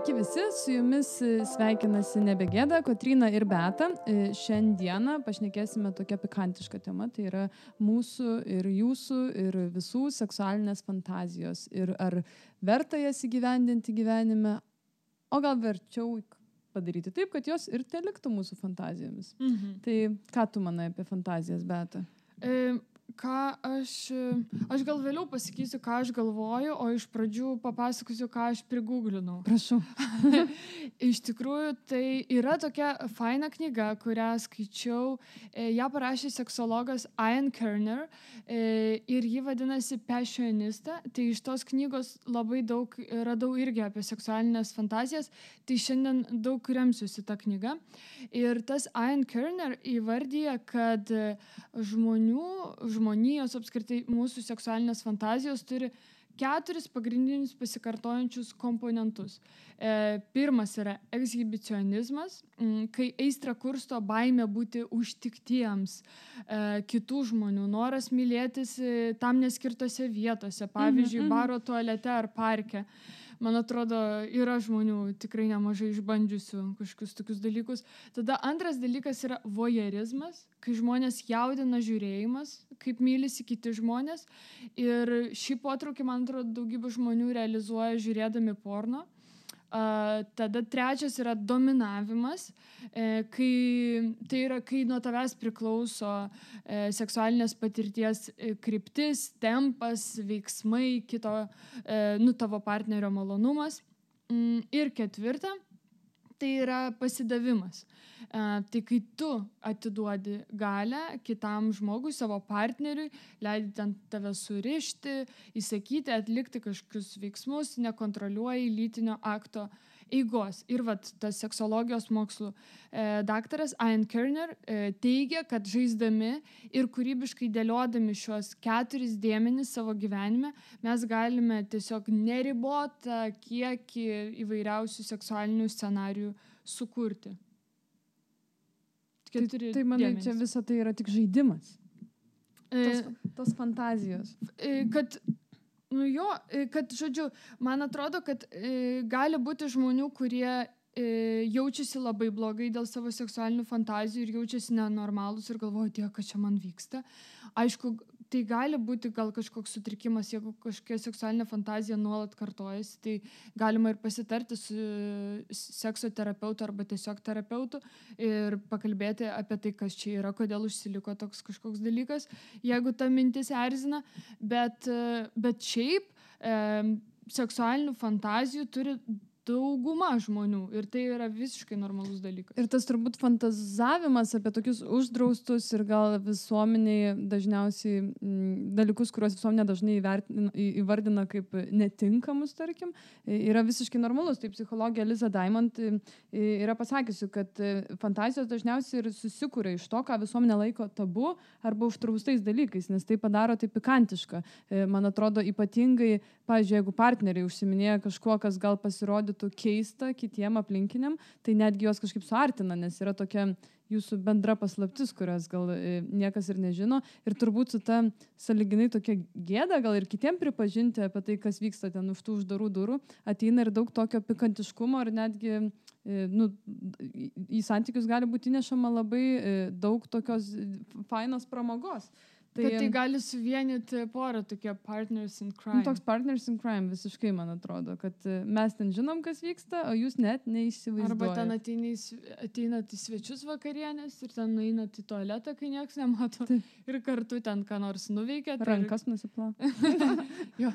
Sveiki visi, su jumis sveikinasi Nebegėda, Kotryna ir Beata. Šiandieną pašnekėsime tokia pikantiška tema, tai yra mūsų ir jūsų ir visų seksualinės fantazijos. Ir ar verta jas įgyvendinti gyvenime, o gal verčiau padaryti taip, kad jos ir teliktų mūsų fantazijomis. Mhm. Tai ką tu manai apie fantazijas, Beata? Ką aš gal vėliau pasakysiu, ką aš galvoju, o iš pradžių papasakosiu, ką aš priguglinau. Prašau. Iš tikrųjų, tai yra tokia faina knyga, kurią skaičiau. Ją parašė seksologas Ian Kerner ir ji vadinasi Passionista. Tai iš tos knygos labai daug radau irgi apie seksualinės fantazijas. Tai šiandien daug remsiuosi tą knygą. Ir tas Ian Kerner įvardyja, kad žmonijos apskritai mūsų seksualinės fantazijos turi 4 pagrindinius pasikartojančius komponentus. Pirmas yra ekshibicionizmas, kai aistra kursto baimė būti užtiktiems kitų žmonių, noras mylėtis tam neskirtose vietose, pavyzdžiui, baro tualete ar parke. Man atrodo, yra žmonių tikrai nemažai išbandžiusių kažkokius tokius dalykus. Tada antras dalykas yra vojerizmas, kai žmonės jaudina žiūrėjimas, kaip mylisi kiti žmonės. Ir šį potraukį, man atrodo, daugybė žmonių realizuoja žiūrėdami porno. Tada trečias yra dominavimas, kai nuo tavęs priklauso seksualinės patirties kryptis, tempas, veiksmai, tavo partnerio malonumas. Ir ketvirta, tai yra pasidavimas. Tai kai tu atiduodi galią kitam žmogui, savo partneriui, leidi ten tave surišti, įsakyti, atlikti kažkokius veiksmus, nekontroliuoji lytinio akto eigos. Ir tas seksologijos mokslų daktaras Ian Kerner teigia, kad žaisdami ir kūrybiškai dėliodami šios 4 dėmenis savo gyvenime, mes galime tiesiog neribotą kiekį įvairiausių seksualinių scenarijų sukurti. Tai manai, dėmenis. Čia visa tai yra tik žaidimas. Tos fantazijos. Žodžiu, man atrodo, kad gali būti žmonių, kurie jaučiasi labai blogai dėl savo seksualinių fantazijų ir jaučiasi nenormalus ir galvoja, tie, kad čia man vyksta. Aišku, tai gali būti gal kažkoks sutrikimas, jeigu kažkokia seksualinė fantazija nuolat kartojasi, tai galima ir pasitarti su sekso terapeutu arba tiesiog terapeutu ir pakalbėti apie tai, kas čia yra, kodėl užsiliko toks kažkoks dalykas, jeigu ta mintis erzina, bet šiaip seksualinių fantazijų turi dauguma žmonių ir tai yra visiškai normalus dalykas. Ir tas turbūt fantazavimas apie tokius uždraustus ir gal visuomeniai dažniausiai dalykus, kuriuos visuomenė dažnai įvardina kaip netinkamus, tarkim, yra visiškai normalus. Tai psichologė Liza Diamond yra pasakiusi, kad fantazijos dažniausiai ir susikuria iš to, ką visuomenė laiko tabu arba uždraustais dalykais, nes tai padaro tai pikantiška. Man atrodo, ypatingai, pavyzdžiui, jeigu partneriai užsiminėja kažkuo, kas gal pasirodytų keista kitiem aplinkiniam, tai netgi jos kažkaip suartina, nes yra tokia jūsų bendra paslaptis, kurios gal niekas ir nežino. Ir turbūt su ta sąlyginai tokia gėda gal ir kitiem pripažinti apie tai, kas vyksta ten už tų uždarų durų, ateina ir daug tokio pikantiškumo ir netgi į santykius gali būti nešama labai daug tokios fainos pramogos. Tai gali suvienyti porą tokie partners in crime. Toks partners in crime visiškai, man atrodo, kad mes ten žinom, kas vyksta, o jūs net neįsivaizduojate. Arba ten ateinat į svečius vakarienės ir ten einat į tualetą, kai niekas nemato. Tai. Ir kartu ten ką nors nuveikiate. Rankas nusiplano. Jo,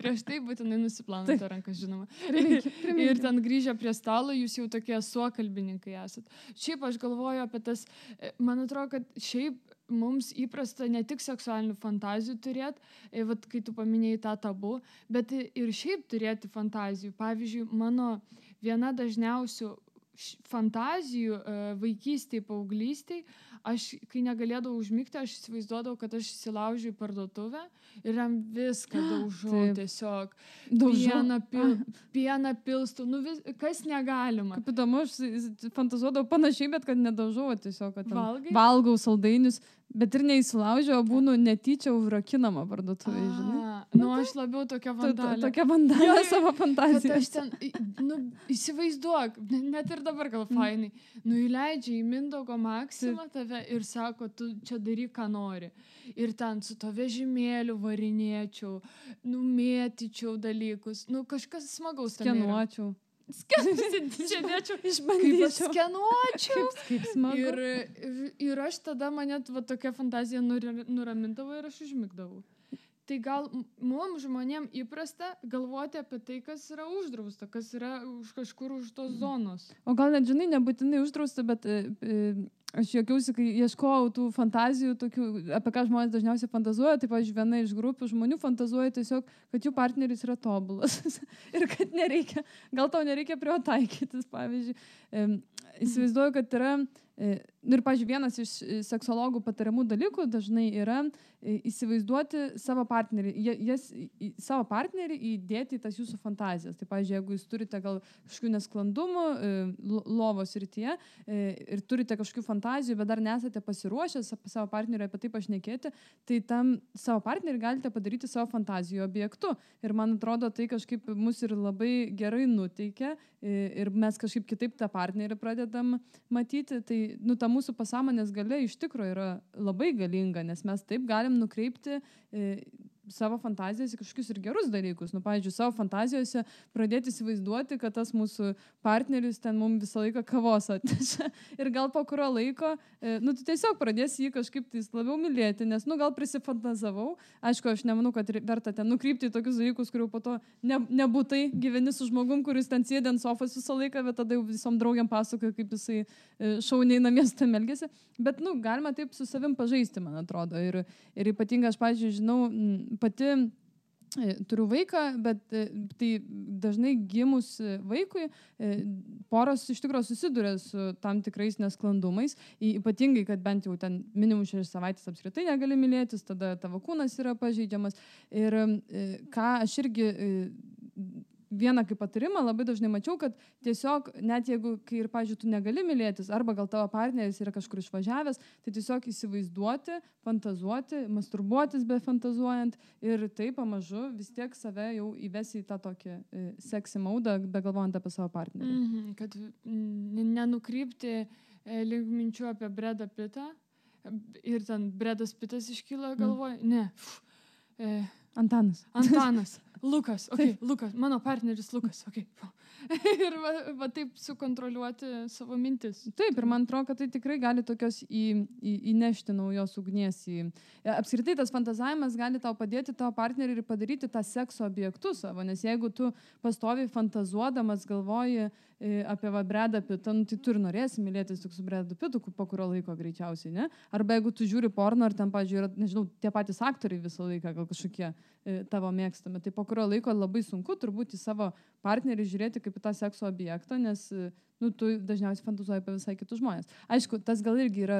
prieš tai būtinai nusiplanote rankas, žinoma. Ir ten grįžę prie stalo, jūs jau tokie suokalbininkai esat. Šiaip aš galvoju apie tas, man atrodo, kad šiaip mums įprasta ne tik seksualinių fantazijų turėti, kai tu paminėjai tą tabu, bet ir šiaip turėti fantazijų. Pavyzdžiui, mano viena dažniausių fantazijų vaikystėj, paauglystėj, aš, kai negalėdavau užmigti, aš įsivaizduodavau, kad aš įsilaužiu į parduotuvę ir jam viską daužau tiesiog. Pieną pilstu. Kas negalima. Kaip įdomu, aš fantazuodavau panašiai, bet kad nedaužau tiesiog. Kad valgau saldainius, bet ir neįsilaužiu, o būnu netyčia užrakinama parduotuvėje, žinai. Nu, aš labiau tokia vandalė. Tokia vandalė savo fantaziją. Aš ten, įsivaizduok, net ir dabar gal fainai, įleidžia į Mindaugo Maksimą tave ir sako, tu čia daryk, ką nori. Ir ten su to vežimėliu varinėčiau, mėtyčiau dalykus, kažkas smagaus ten yra. Skenuočiau. Skenuočiau, išbandyčiau. Skenuočiau. Kaip smagu. Ir aš tada mane tokia fantazija nuramindavo ir aš užmigdavau. Tai gal mums žmonėm įprasta galvoti apie tai, kas yra uždrausta, kas yra kažkur už tos zonos. O gal net, nebūtinai uždrausta, bet aš juokiausi, kai ieškojau tų fantazijų, tokių, apie ką žmonės dažniausiai fantazuoja, taip aš viena iš grupių žmonių fantazuoja tiesiog, kad jų partneris yra tobulas ir kad nereikia, gal tau nereikia prie jo taikytis, pavyzdžiui. Įsivaizduoju, kad yra... Ir, pavyzdžiui, vienas iš seksologų patariamų dalykų dažnai yra įsivaizduoti savo partnerį, savo partnerį įdėti į tas jūsų fantazijas. Tai, pavyzdžiui, jeigu jūs turite gal kažkokių nesklandumų lovos rytyje ir turite kažkokių fantazijų, bet dar nesate pasiruošę savo partnerį apie tai pašnekėti, tai tam savo partnerį galite padaryti savo fantazijų objektu. Ir man atrodo, tai kažkaip mus ir labai gerai nuteikia ir mes kažkaip kitaip tą partnerį pradedam matyti. Tai ta mūsų pasąmonės galia iš tikrųjų yra labai galinga, nes mes taip galim nukreipti savo fantazijas į kažkokius ir gerus dalykus. Pavyzdžiui, savo fantazijose pradėti įsivaizduoti, kad tas mūsų partneris ten mums visą laiką kavos atneša. Ir gal po kurio laiko, tu tiesiog pradėsi jį kažkaip tais labiau mylėti, nes, gal prisifantazavau. Aišku, aš nemanau, kad verta ten nukrypti į tokius dalykus, kurių po to nebūtai gyveni su žmogum, kuris ten sėdė ant sofos visą laiką, bet tada jau visom draugiam pasakoja, kaip jisai šauniai namie ten elgiasi. Bet, galima taip su savim pažaisti, man atrodo. Ir ypatingai aš, pavyzdžiui, žinau, pati turiu vaiką, bet tai dažnai gimus vaikui poros iš tikrųjų susiduria su tam tikrais nesklandumais, ypatingai, kad bent jau ten minimum 6 savaitės apskritai negali mylėtis, tada tavo kūnas yra pažeidžiamas. Ir ką aš irgi vieną kaip patarimą labai dažnai mačiau, kad tiesiog net jeigu, kai ir, pavyzdžiui, tu negali mylėtis, arba gal tavo partneris yra kažkur išvažiavęs, tai tiesiog įsivaizduoti, fantazuoti, masturbuotis be fantazuojant ir taip pamažu vis tiek save jau įvesi į tą tokį seksy maudą, be galvojant apie savo partnerį. Kad nenukrypti link minčių apie Bradą Pittą ir ten Bradas Pittas iškyla galvoj. Antanas. Lukas, Lukas, mano partneris Lukas, Ir va taip sukontroliuoti savo mintis. Taip, ir man atrodo, kad tai tikrai gali tokios įnešti naujos ugnies. Apskritai, tas fantazavimas gali tau padėti tavo partnerį ir padaryti tą sekso objektų savo, nes jeigu tu pastoviai fantazuodamas galvoji apie Bradą Pittą, tai tu ir norėsi mylėtis tik su Bradu Pittu, po kurio laiko greičiausiai, ne? Arba jeigu tu žiūri porno, ar ten, pavyzdžiui, tie patys aktoriai visą laiką gal kažkokie tavo mėgstami, tai po kurio laiko labai sunku turbūt į savo partnerį žiūrėti kaip į tą sekso objektą, nes tu dažniausiai fantazuoji apie visai kitus žmonės. Aišku, tas gal irgi yra,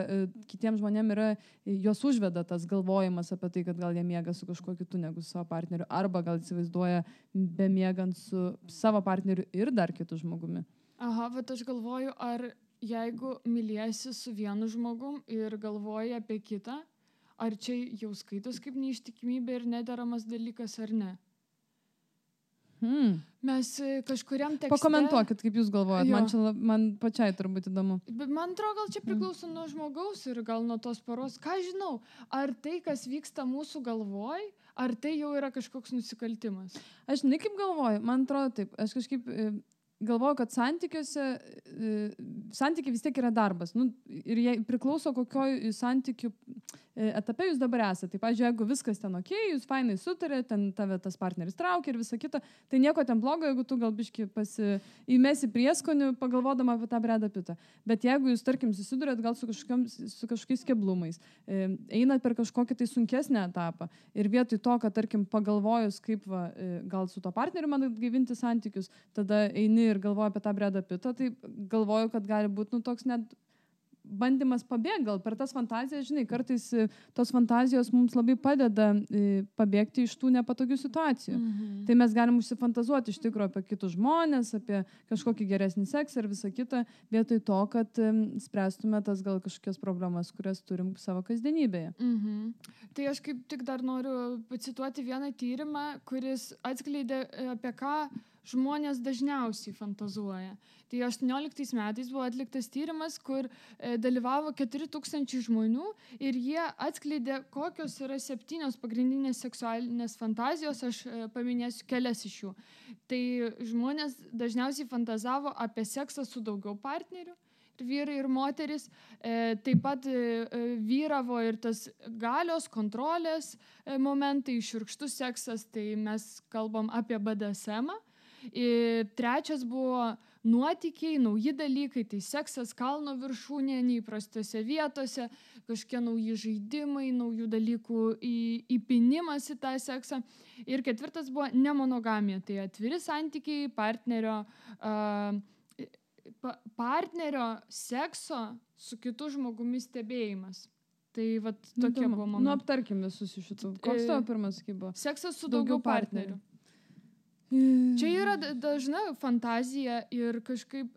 kitiems žmonėms yra, jos užveda tas galvojimas apie tai, kad gal jie miega su kažkuo kitu negu su savo partneriu, arba gal įsivaizduoja bemiegant su savo partneriu ir dar kitu žmogumi. Aha, bet aš galvoju, ar jeigu myliesi su vienu žmogum ir galvoji apie kitą, ar čia jau skaitos kaip neištikimybė ir nederamas dalykas, ar ne? Mes kažkuriam tekste... Pakomentuokit, kaip jūs galvojat, man pačiai turbūt įdomu. Bet man atrodo, gal čia priklauso nuo žmogaus ir gal nuo tos poros. Ką žinau, ar tai, kas vyksta mūsų galvoj, ar tai jau yra kažkoks nusikaltimas? Aš ne kaip galvoju, man atrodo taip, aš kažkaip... Galvoju, kad santykiai vis tiek yra darbas. Ir jie priklauso, kokioj santykių etape jūs dabar esate. Tai, pavyzdžiui, jeigu viskas ten jūs fainai sutarė, ten tave tas partneris traukia ir visa kita, tai nieko ten blogo, jeigu tu gal biškį įmesi prieskonių, pagalvodama apie tą Bradą Pittą. Bet jeigu jūs, tarkim, susidurėt gal su kažkokiais keblumais, einat per kažkokį tai sunkesnį etapą ir vietoj to, kad, tarkim, pagalvojus, kaip gal su to partneriu man atgaivinti santykius, tada eini ir galvoju apie tą Bradą Pittą, tai galvoju, kad gali būti toks net bandymas pabėgti, gal per tas fantazijas, žinai, kartais tos fantazijos mums labai padeda pabėgti iš tų nepatogių situacijų. Mhm. Tai mes galim užsifantazuoti iš tikro apie kitus žmonės, apie kažkokį geresnį seksą ir visą kitą, vietoj to, kad spręstume tas gal kažkokias problemas, kurias turim savo kasdienybėje. Mhm. Tai aš kaip tik dar noriu pacituoti vieną tyrimą, kuris atskleidė, apie ką žmonės dažniausiai fantazuoja. Tai 18 metais buvo atliktas tyrimas, kur dalyvavo 4000 žmonių ir jie atskleidė, kokios yra 7 pagrindinės seksualinės fantazijos, aš paminėsiu kelias iš jų. Tai žmonės dažniausiai fantazavo apie seksą su daugiau partnerių, vyrai ir moteris, taip pat vyravo ir tas galios, kontrolės momentai, šiurkštus seksas, tai mes kalbam apie BDSM-ą. Ir 3 buvo nuotykiai, nauji dalykai, tai seksas kalno viršūnė, neįprastose vietose, kažkie nauji žaidimai, naujų dalykų įpinimas į tą seksą. Ir 4 buvo nemonogamija, tai atviri santykiai, partnerio sekso su kitu žmogumi stebėjimas. Tai vat tokie buvo momentai. Nu, aptarkim visus iš šitų. Koks tavo pirmas buvo? Seksas su daugiau partnerių. Čia yra dažna fantazija ir kažkaip,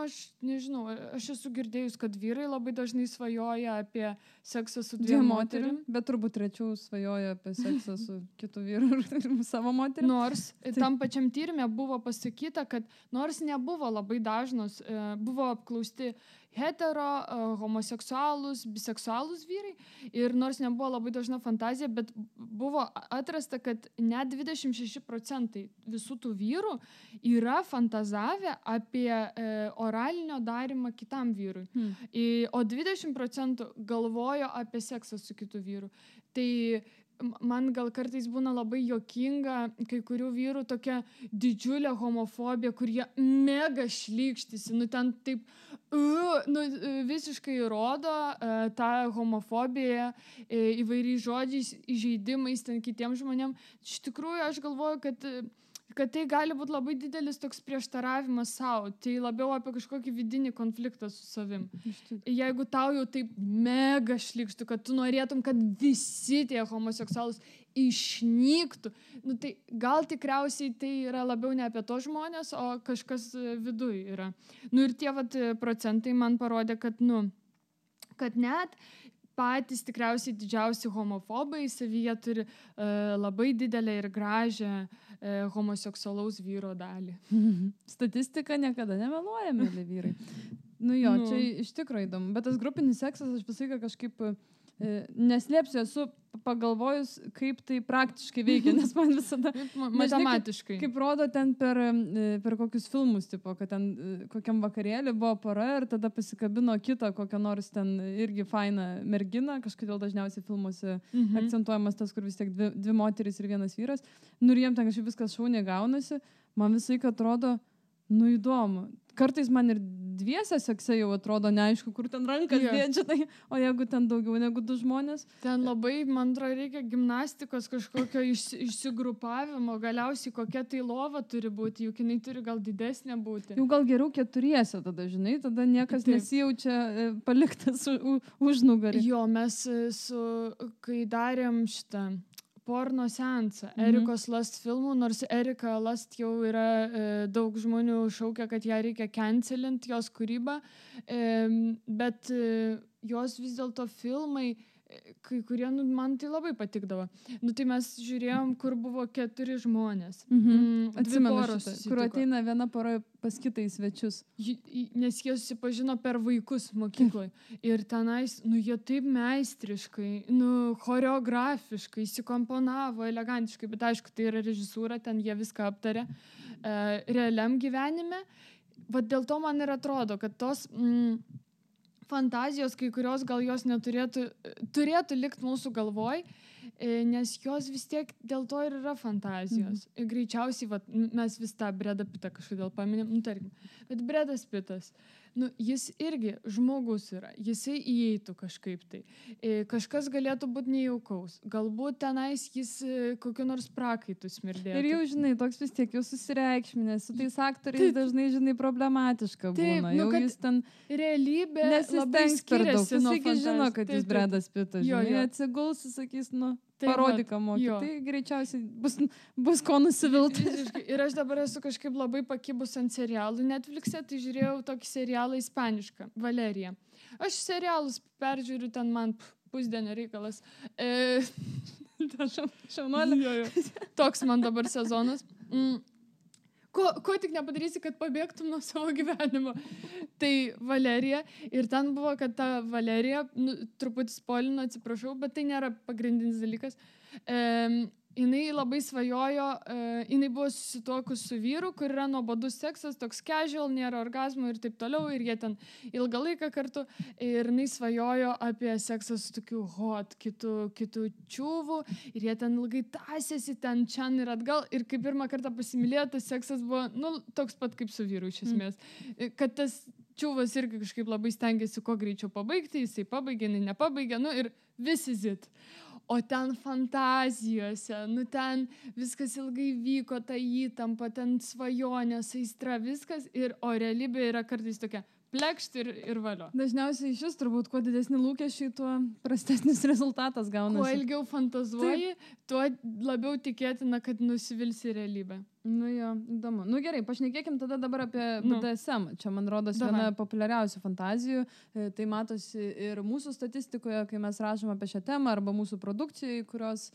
aš nežinau, aš esu girdėjus, kad vyrai labai dažnai svajoja apie seksą su 2 moterim, bet turbūt 3 svajoja apie seksą su kitu vyru ir savo moterim. Nors tam pačiam tyrime buvo pasakyta, kad nors nebuvo labai dažnos, buvo apklausti hetero, homoseksualus, biseksualus vyrai ir nors nebuvo labai dažna fantazija, bet buvo atrasta, kad net 26% visų tų vyrų yra fantazavę apie oralinio darimą kitam vyrui, o 20% galvojo apie seksą su kitu vyru. Tai man gal kartais būna labai juokinga kai kurių vyrų tokia didžiulė homofobija, kur jie mega šlykštisi, ten taip visiškai rodo tą homofobiją įvairiais žodžiais, įžeidimais ten kitiems žmonėms. Iš tikrųjų, aš galvoju, kad tai gali būti labai didelis toks prieštaravimas sau, tai labiau apie kažkokį vidinį konfliktą su savim. Jeigu tau jau taip mega šlykštų, kad tu norėtum, kad visi tie homoseksualus išnyktų, tai gal tikriausiai tai yra labiau ne apie to žmonės, o kažkas viduj yra. Ir tie procentai man parodė, kad net patys tikriausiai didžiausi homofobai savyje turi labai didelę ir gražią homoseksualaus vyro dalį. Statistika niekada nemeluoja, mėly vyrai. Čia iš tikrųjų įdomu. Bet tas grupinis seksas, aš visai kažkaip neslėpsiu, esu pagalvojus, kaip tai praktiškai veikia, nes man visada matematiškai. Kaip rodo ten per kokius filmus, tipo, kad ten kokiam vakarėlį buvo pora ir tada pasikabino kitą kokią nors ten irgi fainą merginą, kažkodėl dažniausiai filmuose akcentuojamas tas, kur vis tiek 2 moterys ir 1 vyras. Ir jiems ten kažkaip viskas šauniai gaunasi. Man visai atrodo, įdomu. Kartais man ir dviese sekse jau atrodo neaišku, kur ten rankas dėdžia, tai, o jeigu ten daugiau negu 2 žmonės. Ten labai, man atrodo, reikia gimnastikos kažkokio išsigrupavimo, galiausiai kokia tai lova turi būti, juk jinai turi gal didesnė būti. Jau gal geriau 4 tada, žinai, tada niekas nesijaučia paliktas už nugarį. Jo, mes kai darėm šitą porno seansą, Erikos Lust filmų, nors Erika Lust jau yra daug žmonių šaukia, kad ją reikia cancelinti, jos kūrybą, bet jos vis dėlto filmai, kai kurie, man tai labai patikdavo. Tai mes žiūrėjom, kur buvo 4 žmonės. Atsimenu šitą, kur ateina viena pora pas kitą į svečius. Nes jie susipažino per vaikus mokykloje. Ir tenais, jie taip meistriškai, choreografiškai, įsikomponavo elegantiškai, bet aišku, tai yra režisūra, ten jie viską aptarė realiam gyvenime. Bet dėl to man ir atrodo, kad tos fantazijos, kai kurios gal jos turėtų likti mūsų galvoj, nes jos vis tiek dėl to ir yra fantazijos. Greičiausiai mes vis tą Bredą Pitą kažkodėl paminėm, bet Bredas Pitas nu, jis irgi žmogus yra, jisai įeitų kažkaip tai. Kažkas galėtų būti nejaukaus, galbūt tenais jis kokiu nors prakaitų smirdėtų. Ir jau, žinai, toks vis tiek jau susireikšminės, su tais aktoriais dažnai, žinai, problematiška būna. Taip, nu, kad jis ten realybė labai skiriasi nuo fantastikos. Jis žino, kad jis Bradas Pittas, žinai, atsiguls, jis sakys, nu... Tai parodyka mokyti, tai greičiausiai bus ko nusivilti. Ir aš dabar esu kažkaip labai pakibus ant serialų Netflix'e, tai žiūrėjau tokį serialą ispanišką, Valerija. Aš serialus peržiūriu, ten man pusdienio reikalas. Šaunuolė. Toks man dabar sezonas. Ko tik nepadarysi, kad pabėgtum nuo savo gyvenimo. Tai Valerija. Ir ten buvo, kad ta Valerija, nu, truputį spolinu, atsiprašau, bet tai nėra pagrindinis dalykas. Jinai labai svajojo, jinai buvo susituokus su vyru, kur yra nuobodus seksas, toks casual, nėra orgazmų ir taip toliau. Ir jie ten ilgą laiką kartu. Ir jinai svajojo apie seksą su tokiu hot, kitų čiūvų. Ir jie ten ilgai tąsėsi, ten čia ir atgal. Ir kaip pirmą kartą pasimylėjo, tas seksas buvo, nu, toks pat kaip su vyru iš esmės. Kad tas čiūvas irgi kažkaip labai stengiasi kuo greičiau pabaigti, jisai pabaigė, jinai nepabaigė, nu ir visi zit. O ten fantazijose, nu ten viskas ilgai vyko, ta įtampa, ten svajonės, aistra, viskas. O realybė yra kartais tokia plekšt ir valio. Dažniausiai šis turbūt, kuo didesni lūkesčiai, tuo prastesnis rezultatas gaunasi. Kuo ilgiau fantazuoji, tuo labiau tikėtina, kad nusivilsi realybę. Nu jo, įdomu. Nu gerai, pašnekėkim tada dabar apie BDSM. Čia, man rodos, viena populiariausių fantazijų. Tai matosi ir mūsų statistikoje, kai mes rašom apie šią temą, arba mūsų produkcijai, kurios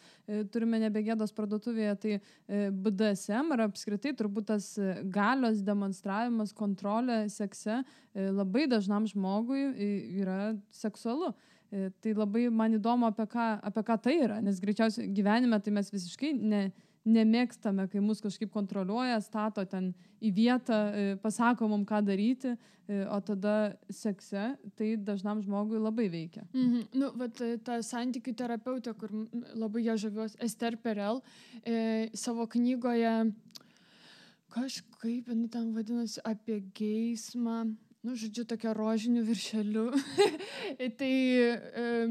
turime nebegėdos parduotuvėje. Tai BDSM yra apskritai turbūt tas galios demonstravimas, kontrolė sekse labai dažnam žmogui yra seksualu. Tai labai man įdomu, apie ką tai yra, nes greičiausiai gyvenime tai mes visiškai nemėgstame, kai mus kažkaip kontroliuoja, stato ten į vietą, pasako mums, ką daryti, o tada sekse tai dažnam žmogui labai veikia. Nu, vat ta santykių terapeutė, kur labai ją žaviuos, Esther Perel, savo knygoje kažkaip, nu, ten vadinasi, apie geismą. Nu, žodžiu, tokia rožinių viršelių. Tai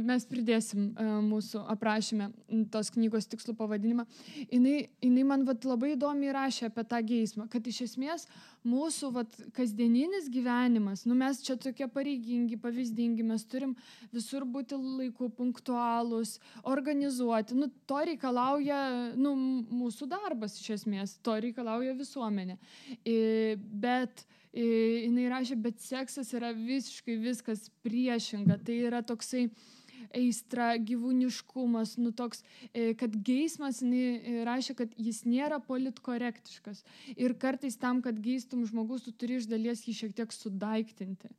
mes pridėsim mūsų aprašyme tos knygos tikslų pavadinimą. Jinai man vat, labai įdomiai rašė apie tą geismą, kad iš esmės mūsų vat, kasdieninis gyvenimas, nu, mes čia tokie pareigingi, pavyzdingi, mes turim visur būti laiku, punktualūs, organizuoti. Nu, to reikalauja, nu, mūsų darbas iš esmės, to reikalauja visuomenė. Bet jinai rašė, bet seksas yra visiškai viskas priešinga. Tai yra toksai aistra, gyvūniškumas, nu toks, kad geismas, jinai rašė, kad jis nėra politkorektiškas. Ir kartais tam, kad geistum žmogus, tu turi iš dalies jį šiek tiek sudaiktinti.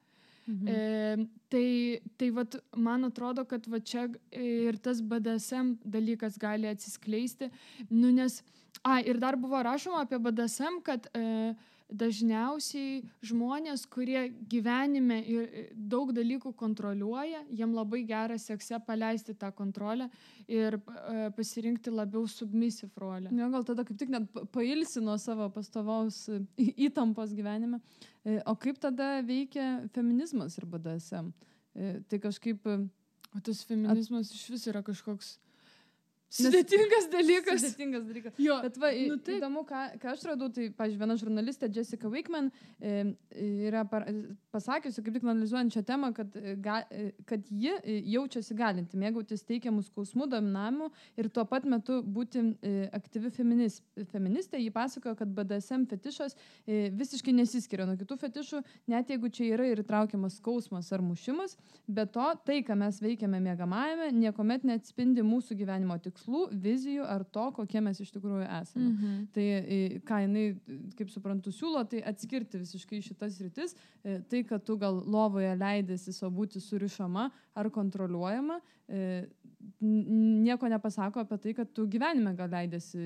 Tai vat, man atrodo, kad vat čia ir tas BDSM dalykas gali atsiskleisti. Nu, nes, ir dar buvo rašoma apie BDSM, kad dažniausiai žmonės, kurie gyvenime ir daug dalykų kontroliuoja, jam labai gera sekse paleisti tą kontrolę ir pasirinkti labiau submissive rolę. Ja, gal tada kaip tik net pailsi nuo savo pastovaus įtampos gyvenime. O kaip tada veikia feminizmas ir BDSM? Tai kažkaip... O tas feminizmas iš vis yra kažkoks... Sudėtingas dalykas. Jo, bet va, nu, įdomu, ką aš radau, tai, pavyzdžiui, viena žurnalistė Jessica Wakeman yra pasakiusi, kaip tik analizuojant šią temą, kad ji jaučiasi galinti mėgautis teikiamus skausmų, dominavimu ir tuo pat metu būti aktyvi feministė. Ji pasakojo, kad BDSM fetišas visiškai nesiskiria nuo kitų fetišų, net jeigu čia yra ir įtraukiamas skausmas ar mušimas, bet to tai, ką mes veikiame miegamajame, niekuomet neatspindi mūsų gyvenimo tikslų, vizijų ar to, kokie mes iš tikrųjų esame. Tai ką jinai, kaip suprantu, siūlo, tai atskirti visiškai šitas rytis, tai, kad tu gal lovoje leidėsi savo būti surišama ar kontroliuojama, nieko nepasako apie tai, kad tu gyvenime gal leidėsi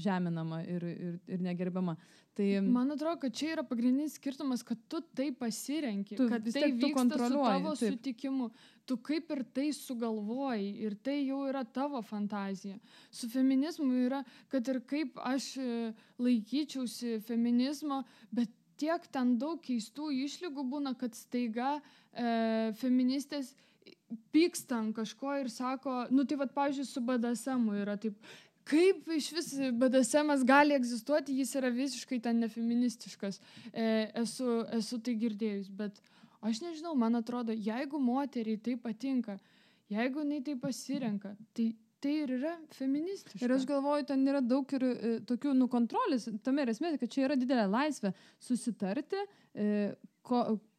žeminama ir negerbiama. Tai, man atrodo, kad čia yra pagrindinis skirtumas, kad tu tai pasirenki, kad tai vyksta su tavo sutikimu. Tu kaip ir tai sugalvoji ir tai jau yra tavo fantazija. Su feminizmu yra, kad ir kaip aš laikyčiausi feminizmo, bet tiek ten daug keistų išlygų būna, kad staiga feministės pyksta ant kažko ir sako, nu tai vat, pavyzdžiui, su BDSM-u yra taip, kaip iš vis BDSM-as gali egzistuoti, jis yra visiškai ten nefeministiškas. Esu tai girdėjus, bet aš nežinau, man atrodo, jeigu moteriai tai patinka, jeigu jinai tai pasirenka, tai ir yra feministiška. Ir aš galvoju, ten yra daug ir tokių kontrolės, tame ir esmė, kad čia yra didelė laisvė susitarti,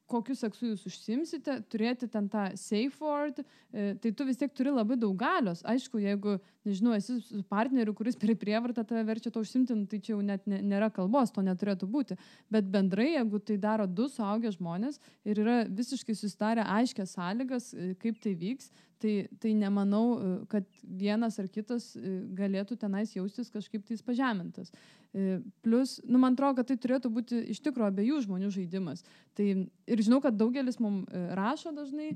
kokiu seksu jūs užsimsite, turėti ten tą safe word, tai tu vis tiek turi labai daug galios. Aišku, jeigu, nežinau, esi su partneriu, kuris per prievartą tave verčia to užsimti, nu, tai čia jau net nėra kalbos, to neturėtų būti. Bet bendrai, jeigu tai daro du suaugę žmonės ir yra visiškai susitarę aiškias sąlygas, kaip tai vyks, tai nemanau, kad vienas ar kitas galėtų tenais jaustis kažkaip tais pažemintas. Plus, nu, man atrodo, kad tai turėtų būti iš tikro abiejų žmonių žaidimas. Tai ir žinau, kad daugelis mums rašo dažnai,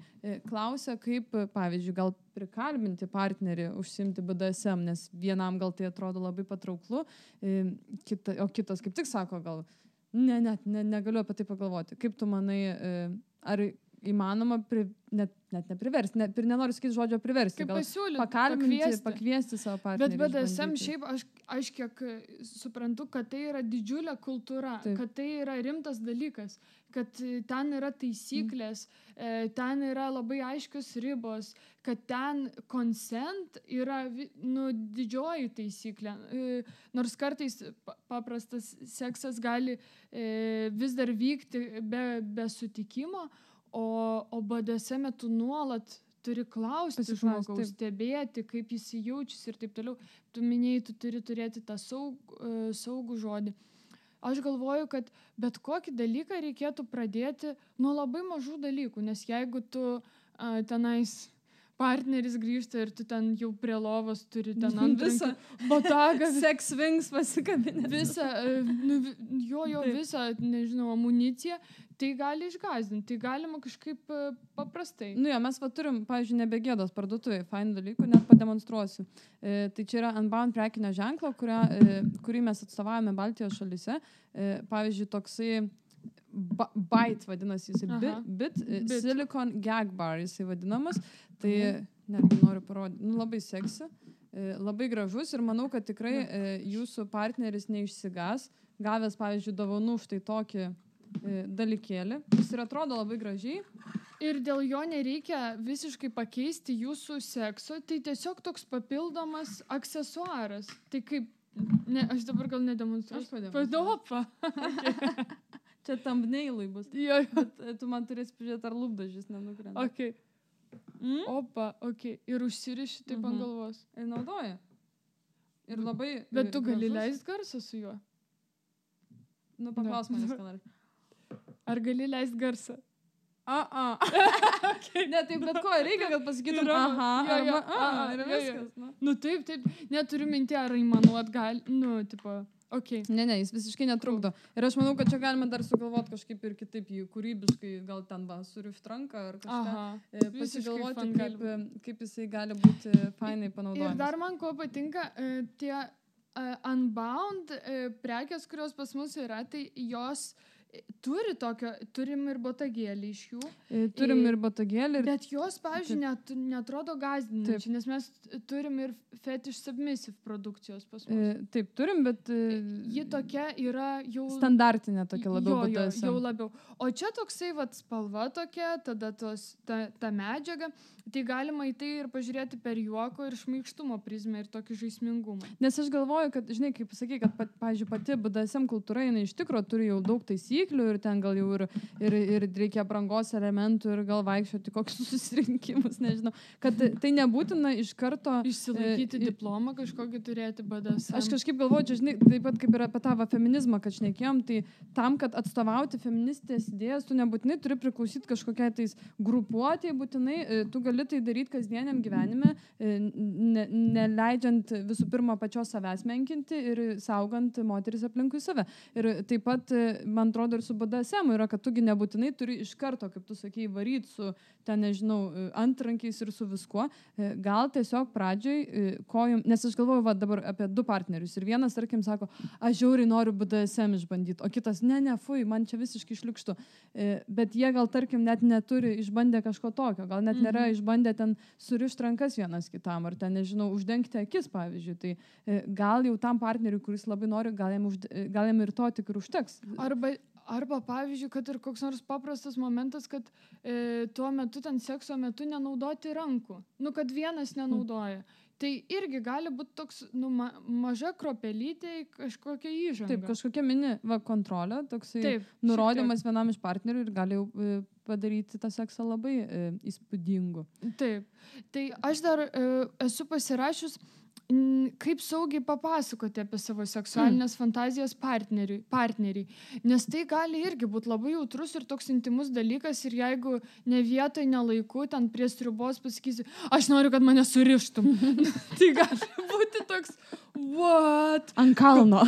klausia, kaip, pavyzdžiui, gal prikalbinti partnerį užsiimti BDSM, nes vienam gal tai atrodo labai patrauklu, o kitas kaip tik sako, gal ne, negaliu apie tai pagalvoti. Kaip tu manai, ar įmanoma net nepriversti, nenoriu sakyti žodžio priversti, gal pakalbinti, pakviesti savo partnerį. Bet BDSM šiaip, aš kiek suprantu, kad tai yra didžiulė kultūra, taip, kad tai yra rimtas dalykas, kad ten yra taisyklės, ten yra labai aiškios ribos, kad ten consent yra didžioji taisyklė. Nors kartais paprastas seksas gali vis dar vykti be sutikimo, o BDSM tu nuolat turi klausti žmogaus, stebėti, kaip jis jaučiasi ir taip toliau. Tu minėjai, tu turi turėti tą saugų žodį. Aš galvoju, kad bet kokį dalyką reikėtų pradėti nuo labai mažų dalykų, nes jeigu tu tenais partneris grįžta ir tu ten jau prie lovos turi ten ant visą botagą. Sex wings pasikabinę. Visą, visą, nežinau, amuniciją. Tai gali išgazdinti, tai galima kažkaip paprastai. Nu jo, mes turim, pavyzdžiui, nebegėdos parduotuvėje, fainų dalykų, net pademonstruosiu. Tai čia yra Unbound prekinio ženklo, kurį mes atstovavome Baltijos šalyse. Pavyzdžiui, toksai Bite vadinasi, jisai bit, silicon gag bar jisai vadinamas. Tai netgi noriu parodyti, labai seksi, labai gražus ir manau, kad tikrai jūsų partneris neišsigas, gavęs, pavyzdžiui, dovanų štai tokį dalykėlį. Jis ir atrodo labai gražiai. Ir dėl jo nereikia visiškai pakeisti jūsų sekso, tai tiesiog toks papildomas aksesuaras. Tai kaip, aš dabar gal nedemonstruosiu. Padopa. Čia thumbnailui bus. Jo. Bet tu man turėsi pažiūrėti, ar lūpdažys nenukrenta. Okay. Opa, okay. Ir užsiriši taip ant galvos. Ir naudoja. Ir labai... Bet tu gali leisti garsą su juo. Nu, paklaus manęs, ką nori. Ar gali leisti garsą? Okay. Ne, taip, bet ko reikia, kad pasakytum, ir viskas. Nu, taip, neturiu minti, ar įmanuot gali, okei. Okay. Ne, jis visiškai netrukdo. Ir aš manau, kad čia galima dar sugalvoti kažkaip ir kitaip, kūrybiškai, gal ten surift ranką ar kažką, pasigalvoti, kaip jisai gali būti fainai panaudojamas. Ir dar man ko patinka, tie Unbound prekės, kurios pas mus yra, tai jos... Turim ir botagėlį iš jų. Turim ir botagėlį. Bet jos, pavyzdžiui, neatrodo gazdinančiai, nes mes turim ir fetish submissive produkcijos pas mus. Taip, turim, bet... Ji tokia yra jau... Standartinė tokia labiau BDSM. Jau labiau. O čia toksai, spalva tokia, tada ta medžiaga, tai galima į tai ir pažiūrėti per juoko ir šmaikštumo prizmę ir tokį žaismingumą. Nes aš galvoju, kad, žinai, kaip sakai, kad, pavyzdžiui, pati BDSM kultūra, jinai iš tikro turi jau daug taisyklių, ir ten gal jau ir reikia aprangos elementų ir gal vaikščioti kokius susirinkimus, nežinau. Kad tai nebūtina iš karto... Išsilaikyti diplomą kažkokį turėti BDSM. Aš kažkaip galvoju, žinai, taip pat kaip ir apie tavo feminizmą, kad šnekėjom, tai tam, kad atstovauti feministės idėjas, tu nebūtinai turi priklausyti kažkokiai tais grupuotėj, būtinai tu gali tai daryti kasdieniam gyvenime, neleidžiant visų pirma pačios savęs menkinti ir saugant moteris aplinkui save. Ir taip pat, man atrodo, atrodo ir su BDSM yra, kad tugi nebūtinai turi iš karto, kaip tu sakei, varyti su ten, nežinau, antrankiais ir su viskuo. Gal tiesiog pradžiai, ko jums, nes aš galvoju va, dabar apie du partnerius ir vienas, tarkim, sako, aš žiauriai noriu BDSM išbandyti, o kitas, ne, fui, man čia visiškai šliukštu. Bet jie gal, tarkim, net neturi išbandę kažko tokio, gal net nėra išbandę ten surišti rankas vienas kitam, ar ten, nežinau, uždengti akis, pavyzdžiui. Tai gal jau tam partneriui, kuris labai nori, gal jam ir to tik ir užteks. Arba, pavyzdžiui, kad ir koks nors paprastas momentas, kad tuo metu, ten sekso metu nenaudoti rankų. Nu, kad vienas nenaudoja. Tai irgi gali būti toks maža kropelytė, kažkokia įžanga. Taip, kažkokia mini kontrolė, toksai taip, nurodymas vienam iš partnerių ir gali jau padaryti tą seksą labai įspūdingu. Taip. Tai aš dar esu pasirašius, kaip saugiai papasakoti apie savo seksualinės fantazijas partneriai. Nes tai gali irgi būti labai jautrus ir toks intimus dalykas ir jeigu ne vietoj, ne laiku, ten prie sriubos pasakysi, aš noriu, kad mane surištum. Tai gali būti toks, what? Ant kalno.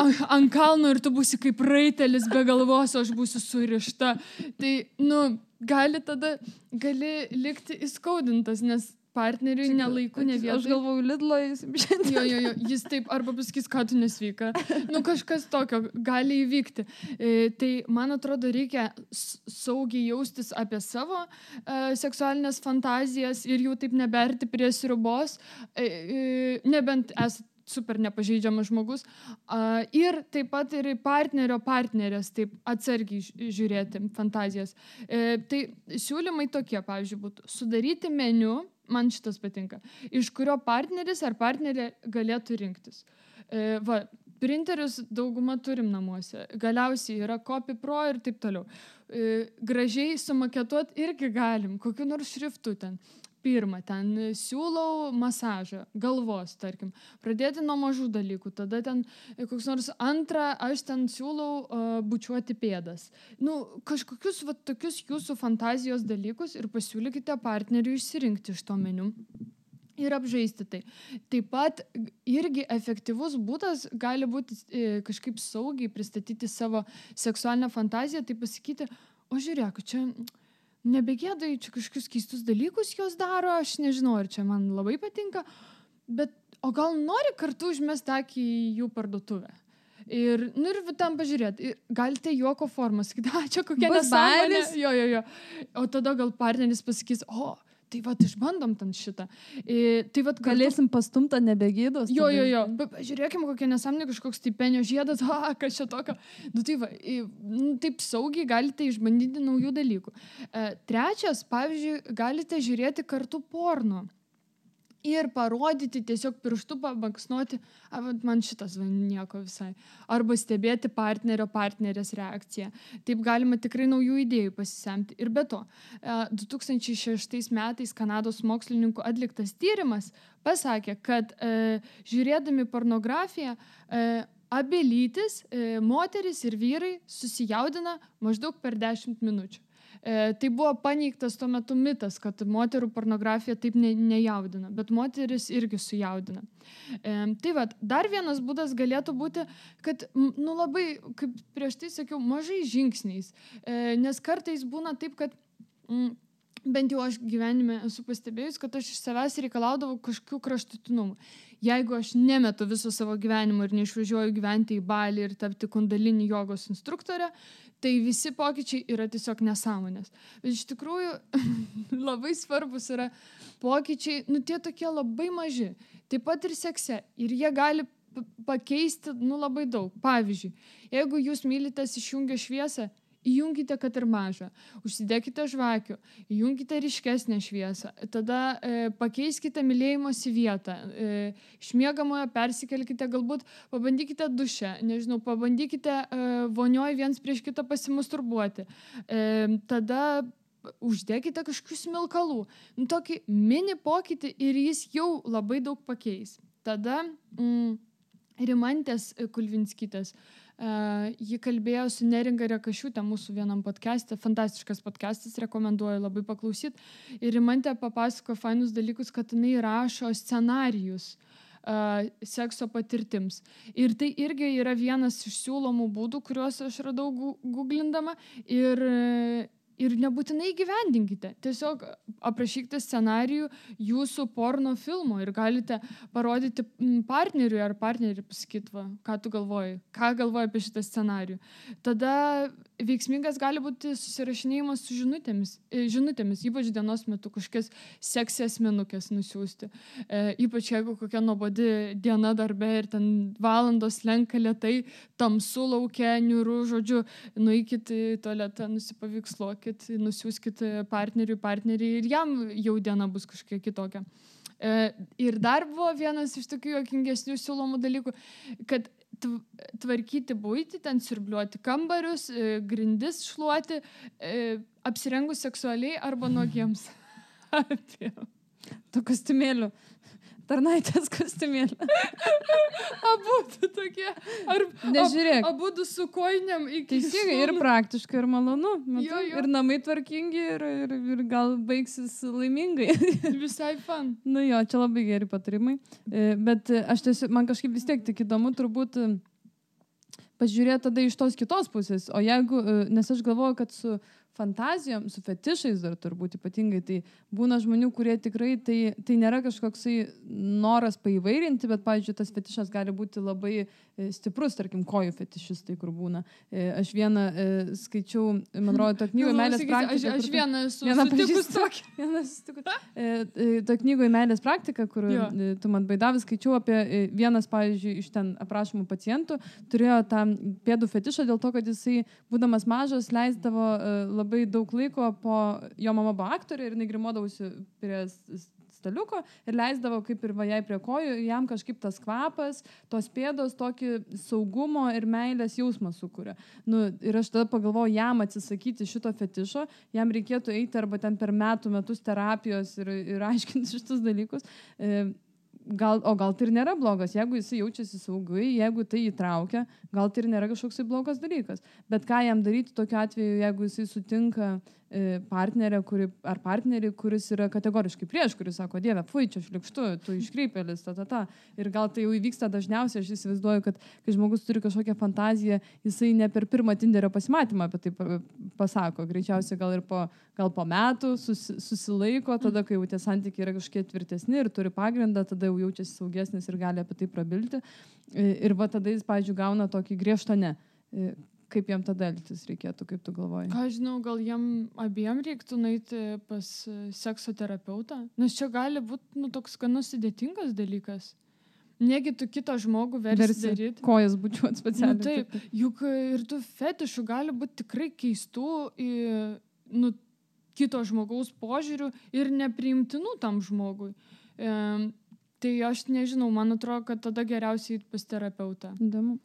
Ant kalno ir tu būsi kaip raitelis be galvos, aš būsiu surišta. Tai, gali likti įskaudintas, nes partneriui nelaiku, ne vietoj. Aš galvau, Lidlo jis šiandien. Jo, jis taip arba pasakys, kad tu nesveika. Kažkas tokio gali įvykti. Tai, man atrodo, reikia saugiai jaustis apie savo seksualinės fantazijas ir jų taip neberti prie sriubos, nebent esate super nepažeidžiamas žmogus. Ir taip pat ir partnerio partnerės taip atsargiai žiūrėti fantazijas. Tai siūlymai tokie, pavyzdžiui, būtų sudaryti meniu, man šitas patinka, iš kurio partneris ar partnerė galėtų rinktis. Printerius daugumą turim namuose. Galiausiai yra Copy Pro ir taip toliau. Gražiai sumaketuoti irgi galim, kokiu nors šriftu ten. Pirma, ten siūlau masažą, galvos, tarkim. Pradėti nuo mažų dalykų. Tada ten, koks nors antrą, aš ten siūlau bučiuoti pėdas. Kažkokius tokius jūsų fantazijos dalykus ir pasiūlykite partneriui išsirinkti iš to meniu. Ir apžaisti tai. Taip pat irgi efektyvus būdas gali būti kažkaip saugiai pristatyti savo seksualinę fantaziją, tai pasakyti, o žiūrėk, čia... Nebegėdai, čia kažkokius keistus dalykus jos daro, aš nežinau, ar čia man labai patinka, bet o gal nori kartu užmesti akį į jų parduotuvę. Ir tam pažiūrėti, galite juoko formą sakyti, čia kokia nesąmonė. Jo. O tada gal partneris pasakys, tai išbandom ten šitą. Tai galėsim pastumtą nebegydos. Jo. Žiūrėkime, kokia nesąmonė, kažkoks tai penio žiedas, kas čia tokio. Taip saugiai galite išbandyti naujų dalykų. Trečias, pavyzdžiui, galite žiūrėti kartu porno. Ir parodyti, tiesiog pirštu pabaksnuoti, man šitas nieko visai. Arba stebėti partnerio, partnerės reakciją. Taip galima tikrai naujų idėjų pasisemti. Ir be to, 2006 metais Kanados mokslininkų atliktas tyrimas pasakė, kad žiūrėdami pornografiją, abi lytis, moteris ir vyrai susijaudina maždaug per 10 minučių. Tai buvo paneigtas tuo metu mitas, kad moterų pornografija taip nejaudina, bet moteris irgi sujaudina. Tai dar vienas būdas galėtų būti, kad labai, kaip prieš tai sakiau, mažai žingsniais, nes kartais būna taip, kad bent jau aš gyvenime esu pastebėjus, kad aš iš savęs reikalaudavau kažkokių kraštutinumų. Jeigu aš nemetu viso savo gyvenimo ir neišvažiuoju gyventi į Balį ir tapti kundalinį jogos instruktorę, tai visi pokyčiai yra tiesiog nesąmonės. Bet iš tikrųjų labai svarbus yra pokyčiai, tie tokie labai maži, taip pat ir sekse. Ir jie gali pakeisti, labai daug. Pavyzdžiui, jeigu jūs mylitės išjungę šviesą, įjungite, kad ir mažą, užsidėkite žvakių, įjungite ryškesnę šviesą, tada pakeiskite mylėjimosi vietą, išmiegamoje persikelkite, galbūt pabandykite dušę, nežinau, pabandykite vonioj viens prieš kitą pasimasturbuoti, tada uždėkite kažkokių smilkalų, tokį mini pokytį ir jis jau labai daug pakeis. Tada Rimantės Kulvinskytės. Ji kalbėjo su Neringa Rekašiūtė mūsų vienam podcast'e, fantastiškas podcast'as, rekomenduoju labai paklausyti. Ir Rimantė papasako fainus dalykus, kad jinai rašo scenarijus sekso patirtims. Ir tai irgi yra vienas iš siūlomų būdų, kuriuos aš radau googlindama ir nebūtinai įgyvendinkite. Tiesiog aprašykite scenarijų jūsų porno filmo ir galite parodyti partneriui ar partneriui pasakyti, ką tu galvoji, ką galvoji apie šitą scenarijų. Tada veiksmingas gali būti susirašinėjimas su žinutėmis, ypač dienos metu kažkas seksy asmenukės nusiųsti. Ypač jeigu kokia nuobodi diena darbe ir ten valandos lenka lėtai, tamsu laukia, niūru, žodžiu, nueikit į tualetą, nusipaviksluokit, nusiųskit partneriui ir jam jau diena bus kažkiek kitokia. Ir dar buvo vienas iš tokių juokingesnių siūlomų dalykų, kad tvarkyti buitį, ten siurbliuoti kambarius, grindis šluoti, apsirengus seksualiai arba nuogiems. Tu kostiumėliu. Tarnaitės kostiumėlį. Abudu tokie. Nežiūrėk. Abudu su kojiniam iki teisingai, ir praktiškai, ir malonu. Matai, jo. Ir namai tvarkingi, ir gal baigsis laimingai. Visai fan. Nu jo, čia labai geri patarimai. Bet aš tiesiog, man kažkaip vis tiek tik įdomu turbūt pažiūrėti tada iš tos kitos pusės. O jeigu, nes aš galvoju, kad su fantazijom, su fetišais dar turbūt ypatingai, tai būna žmonių, kurie tikrai, tai nėra kažkoksai noras paįvairinti, bet, pavyzdžiui, tas fetišas gali būti labai stiprus, tarkim, kojų fetišis, tai kur būna. Aš vieną skaičiau, man rodo, to knygoje Meilės praktika. Aš vieną sutikus tokį. To knygoje Meilės praktika, kur tu man baidavis skaičiau apie vienas, pavyzdžiui, iš ten aprašomų pacientų, turėjo tą pėdų fetišą dėl to, kad jisai, būdamas mažas, leisdavo labai daug laiko po jo mama buvo aktorė ir jinai grimuodavosi prie staliuko ir leisdavo kaip ir jai prie kojų, jam kažkaip tas kvapas, tos pėdos tokį saugumo ir meilės jausmą sukuria. Ir aš tada pagalvojau, jam atsisakyti šito fetišo, jam reikėtų eiti arba ten per metus terapijos ir aiškinti šitus dalykus. Gal tai ir nėra blogas, jeigu jis jaučiasi saugai, jeigu tai įtraukia, gal tai ir nėra kažkoksai blogas dalykas. Bet ką jam daryti tokiu atveju, jeigu jis sutinka partnerę ar partnerį, kuris yra kategoriškai prieš, kuris sako, Dieve, fui, čia šlikštu, tu iškreipėlis, Ir gal tai jau įvyksta dažniausiai, aš įsivaizduoju, kad kai žmogus turi kažkokią fantaziją, jisai ne per pirmą Tinderio pasimatymą apie tai pasako. Greičiausiai gal po metų susilaiko, tada, kai jau tie santykiai yra kažkiek tvirtesni ir turi pagrindą, tada jau jaučiasi saugesnis ir gali apie tai prabilti. Ir va tada jis, pavyzdžiui, gauna tokį griežtą ne. Kaip jam tada elgtis reikėtų, kaip tu galvoji? Ką žinau, gal jam abiem reiktų nueiti pas sekso terapeutą, nes čia gali būti toks gana sudėtingas dalykas. Negi tu kito žmogų versi daryti. Kojas bučiuot specialiai. Taip, juk ir tų fetišų gali būti tikrai keistų, kito žmogaus požiūrių ir nepriimtinų tam žmogui. Tai aš nežinau, man atrodo, kad tada geriausiai pas terapeutą.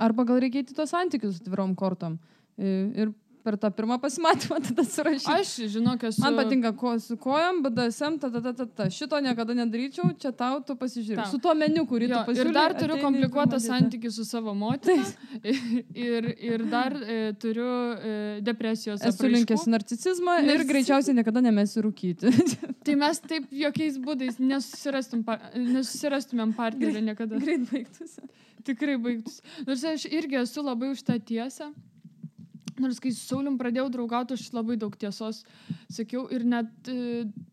Arba gal reikia į tos santykius su dvirom kortom. Ir per tą pirmą pasimatymą tada surašyti. Aš žinok, man patinka su kojom, BDSM, šito niekada nedaryčiau, čia tau tu pasižiūrėjau. Su tuo meniu, kurį tu pasižiūrėjau. Ir dar turiu komplikuotą santykį su savo motina. Ir dar turiu depresijos apraiškų. Esu linkęs narcisizmą ir greičiausiai niekada nemėsiu rūkyti. Tai mes taip jokiais būdais nesusirastumėm partnerių niekada. Greit baigtusi. Tikrai baigtusi. Nors aš irgi esu labai už tą tiesą. Nors kai su Saulium pradėjau draugauti, aš labai daug tiesos sakiau ir net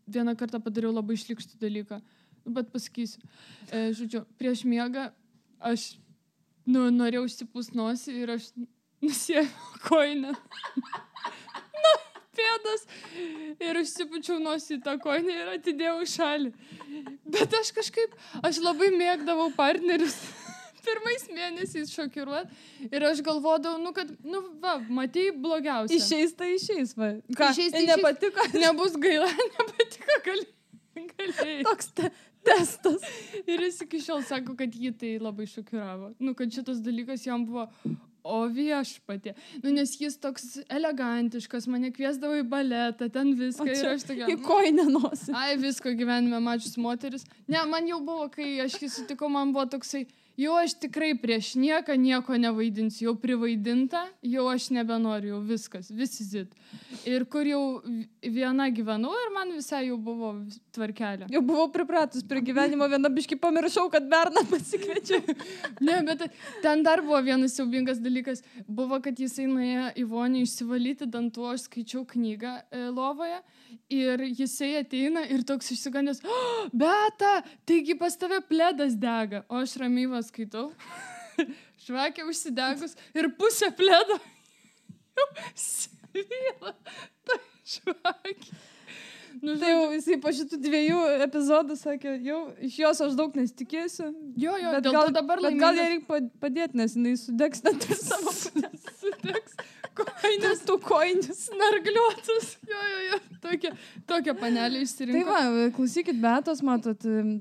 vieną kartą padariau labai šlykštų dalyką. Bet pasakysiu. Žodžiu, prieš miegą aš norėjau išsipūst nosį ir aš nusėmiau koinę. Pėdas ir užsipučiau nosį tą koinę ir atidėjau į šalį. Bet aš kažkaip, aš labai mėgdavau partnerius. Pirmais mėnesiais šokiruot ir aš galvodavau, matėjai blogiausia. Išeis, tai išeis, va. Ką? Išeis. Nepatiko? Nebus gaila, nepatiko, galėjai. Toks testas. Ir jis iki šiol sako, kad jį tai labai šokiravo. Kad šitas dalykas jam buvo, o viešpatė. Nes jis toks elegantiškas, mane kviesdavo į baletą, ten viską. Ir aš tokia... Į koinę nosį. Ai, visko gyvenime mačius moteris. Ne, man jau buvo, kai aš jį sutikau, man buvo toksai jau aš tikrai prieš nieką nieko nevaidinsiu, jau privaidinta, jau aš nebenoriu, jau viskas, visi zit. Ir kur jau viena gyvenau ir man visai jau buvo tvarkelė. Jau buvau pripratus prie gyvenimo, viena biškį pamiršau, kad berną pasikviečiau. Ne, bet ten dar buvo vienas siaubingas dalykas, buvo, kad jisai nuėjo į vonį išsivalyti dantų, aš skaičiau knygą lovoje. Ir jisai ateina ir toks išsigandęs, oh, Beta, taigi pas tave pledas dega. O aš ramiai va skaitau, žvakė užsidegus ir pusę pledo jau svyla ta žvakė. Nu, tai jau jisai po šitų 2 epizodų sakė, jau iš jos aš daug nesitikėsiu. Jo, bet gal dabar laimingas. Bet gal jai reikia padėti, nes jinai sudegs net ir savo pledas. Sudegs koinės, tų koinės, nargliuotus. Jo, tokia panelė išsirinko. Tai va, klausykit Betos, matot,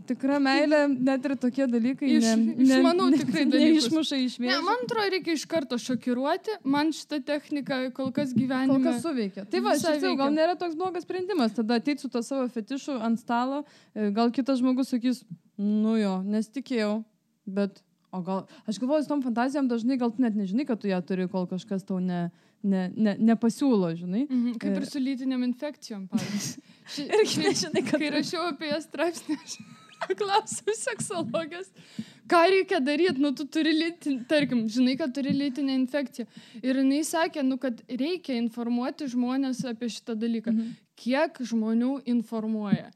tikra meilė, net ir tokie dalykai neišmuša iš vėžių. Man atrodo, reikia iš karto šokiruoti, man šitą techniką kol kas gyvenime. Kol kas suveikia. Tai va, šiaip jau gal nėra toks blogas sprendimas, tada ateit su to savo fetišu ant stalo, gal kitas žmogus sakys, nu jo, nesitikėjau, bet, o gal, aš galvoju, su tom fantazijom dažnai gal tu net nežinai, kad tu ją turi, kol kažkas tau nepasiūlo, žinai. Mhm, kaip ir su lytiniam infekcijom, pavyzdžiui. Irgi nežinai, kad... Kai rašiau apie jas straipsnį, aš klausiau seksologės, ką reikia daryti, nu, tu turi lytinį, tarkim, žinai, kad turi lytinę infekciją. Ir jinai sakė, nu, kad reikia informuoti žmonės apie šitą dalyką. Mhm. Kiek žmonių informuoja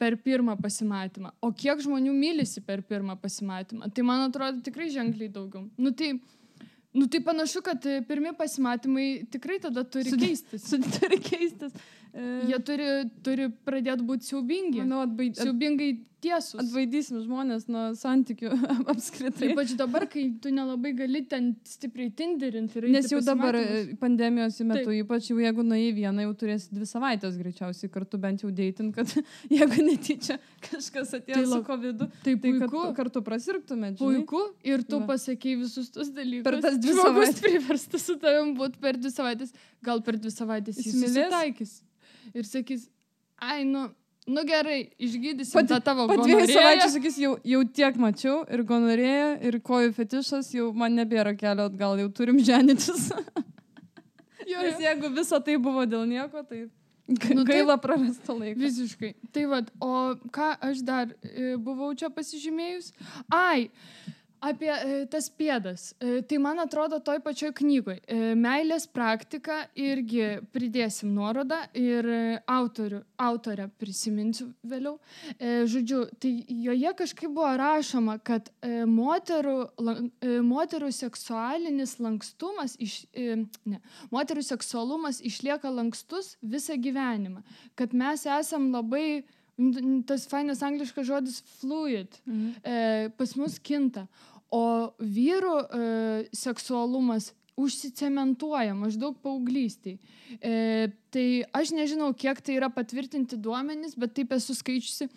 per pirmą pasimatymą, o kiek žmonių mylisi per pirmą pasimatymą. Tai, man atrodo, tikrai ženkliai daugiau. Nu, tai panašu, kad pirmi pasimatymai tikrai tada turi keistis. Turi keistis. Jie turi pradėti būti siaubingi. Manau, siaubingai tiesus. Atvaidysim žmonės nuo santykių apskritai. Ypač dabar, kai tu nelabai gali ten stipriai tinderinti. Nes jau dabar pandemijos metu, ypač jau jeigu nuėjai vieną, jau turėsi 2 savaitės greičiausiai kartu bent jau deitin, kad jeigu netyčia kažkas atėjo su COVID-u, tai kartu prasirktumėt. Puiku, ir tu pasakėjai visus tos dalykus. Per tas 2 savaitės. Žmogus priversta su tavim būti per 2 savaitės. Gal per 2 savaitės jis susitaikys. Ir sakys, ai, nu gerai, išgydysim tą tavo gonorėją. Po 2 savaičių sakys, jau tiek mačiau ir gonorėja, ir kojų fetišas, jau man nebėra kelio atgal, jau turim ženytis. Nes jeigu viso tai buvo dėl nieko, tai gaila prarasta laiko. Visiškai. Tai vad, o ką aš dar buvau čia pasižymėjus? Ai, apie tas pėdas. Tai man atrodo toj pačioj knygoj. Meilės praktika irgi pridėsim nuorodą ir autorę prisiminsiu vėliau. Žodžiu, tai joje kažkaip buvo rašoma, kad moterų seksualinis lankstumas, moterų seksualumas išlieka lankstus visą gyvenimą. Kad mes esam labai... Tas fainas angliškas žodis fluid pas mus kinta. O vyrų seksualumas užsicementuoja maždaug paauglystėj. Tai aš nežinau, kiek tai yra patvirtinti duomenys, bet taip esu skaičiusi,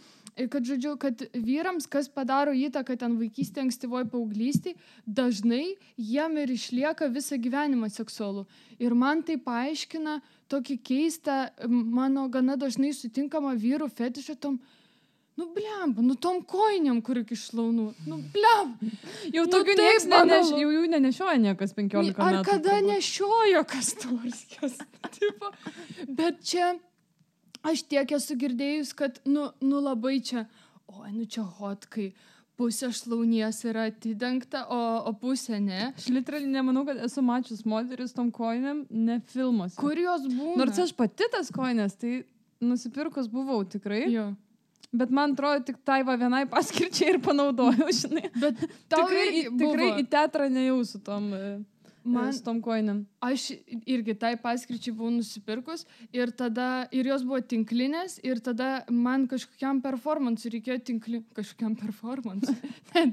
kad, žodžiu, kad vyrams, kas padaro įtaką ten vaikystėje, ankstyvoje paauglystėje, dažnai jiem ir išlieka visą gyvenimą seksualų. Ir man tai paaiškina tokį keistą, mano gana dažnai sutinkamą vyrų fetišą tom, nu blem, nu tom koiniam, kur iki šlaunų, nu blem. Jau tokių nieks nenešioja niekas 15 metų. Ar kada nešiojo kas turskės? Bet čia aš tiek esu girdėjus, kad nu labai čia, oi, nu čia hotkai. Pusė šlaunies yra atidengta, o pusė ne. Aš literaliai nemanau, kad esu mačius moteris tom koinėm, ne filmuose. Kur jos būna? Nors aš pati tas koinės, tai nusipirkus buvau tikrai. Jo. Bet man atrodo, tik tai va vienai paskirčiai ir panaudojau, žinai. Bet tikrai į teatrą nejau su tom... Man su tom koinėm. Aš irgi tai paskirčiai buvau nusipirkus ir jos buvo tinklinės ir tada man kažkokiam performansui reikėjo kažkokiam performansui.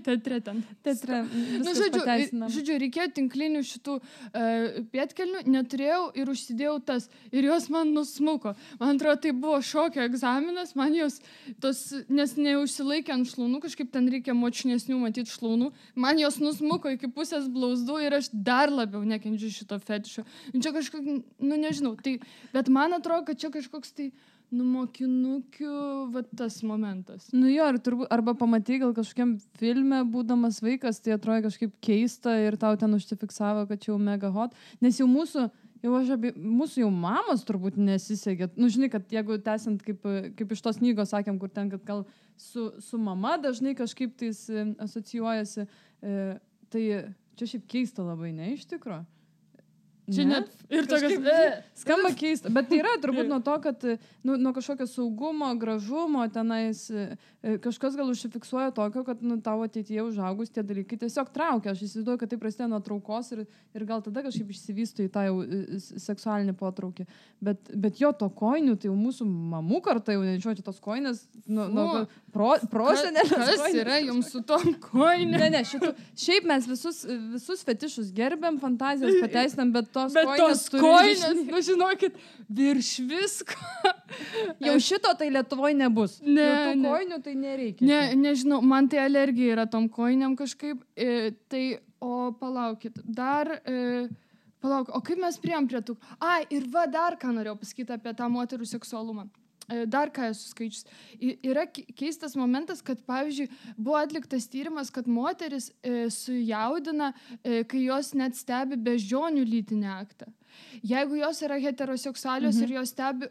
Teatre. Nu, žodžiu, reikėjo tinklinių šitų pietkelnių, neturėjau ir užsidėjau tas. Ir jos man nusmuko. Man atrodo, tai buvo šokio egzaminas, man jos tos, nes neužsilaikė ant šlaunų, kažkaip ten reikia močnesnių matyti šlaunų. Man jos nusmuko iki pusės blauzdų ir aš dar labiau nekendžiu šito fetišo. Čia kažkok, nu nežinau, tai, bet man atrodo, kad čia kažkoks tai, nu, mokinukių, va tas momentas. Nu jo, ir turbūt, arba pamatai gal kažkokiam filme, būdamas vaikas, tai atrodo kažkaip keista ir tau ten užsifiksavo, kad čia jau mega hot. Nes jau mūsų jau mamos turbūt nesisegė. Nu, žinai, kad jeigu tęsiant, kaip iš tos knygos sakėm, kur ten, kad gal su mama dažnai kažkaip tais asocijuojasi, tai čia šiaip keista labai, ne, iš tikro? Čia net ir kažkaip, skamba keista, bet tai yra turbūt nuo to, kad nuo kažkokio saugumo, gražumo tenais kažkas gal užsifiksuoja tokio, kad tau ateityje užaugus tie dalykai tiesiog traukia. Aš įsivaizduoju, kad tai prasidėjo nuo traukos ir gal tada kažkaip išsivysto į tą jau seksualinį potraukį. Bet jo to koinių, tai jau mūsų mamų karta jau, nežinau, čia tos koinės, prosenelės koinės. Kas yra jums su tom koinėm? Ne, šiaip mes visus fetišus gerbiam, fantazijas pateisinam, bet tos koinės, nu žinokit, virš visko. Jau šito tai Lietuvoj nebus. Ne, jau tų koinių tai nereikia. Ne, nežinau, man tai alergija yra tom koiniam kažkaip. Palaukit, o kaip mes priėjom prie tų... ir dar ką norėjau pasakyti apie tą moterų seksualumą. Dar ką esu skaičius. Yra keistas momentas, kad, pavyzdžiui, buvo atliktas tyrimas, kad moteris sujaudina, kai jos net stebi beždžionių lytinį aktą. Jeigu jos yra heteroseksualios ir jos stebi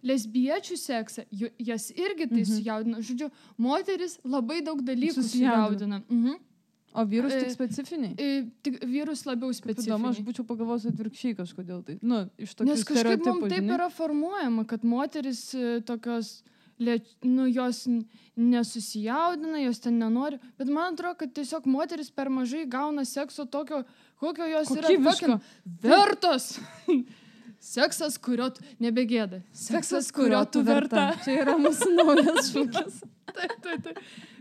lesbiečių seksą, jas irgi tai sujaudina. Žodžiu, moteris labai daug dalykų sujaudina. O vyrus tik specifiniai? Tik vyrus labiau specifiniai. Įdomu, aš būčiau pagalvojus atvirkščiai kažkodėl tai. Nu, iš tokių stereotipų. Nes kažkaip mums taip yra formuojama, kad moteris tokios, jos nesusijaudina, jos ten nenori. Bet man atrodo, kad tiesiog moteris per mažai gauna sekso tokio, kokio jos yra vertos. Seksas, kurio tu nebegėda. Seksas, kurio tu verta. Čia yra mūsų naujas šūkis. Taip.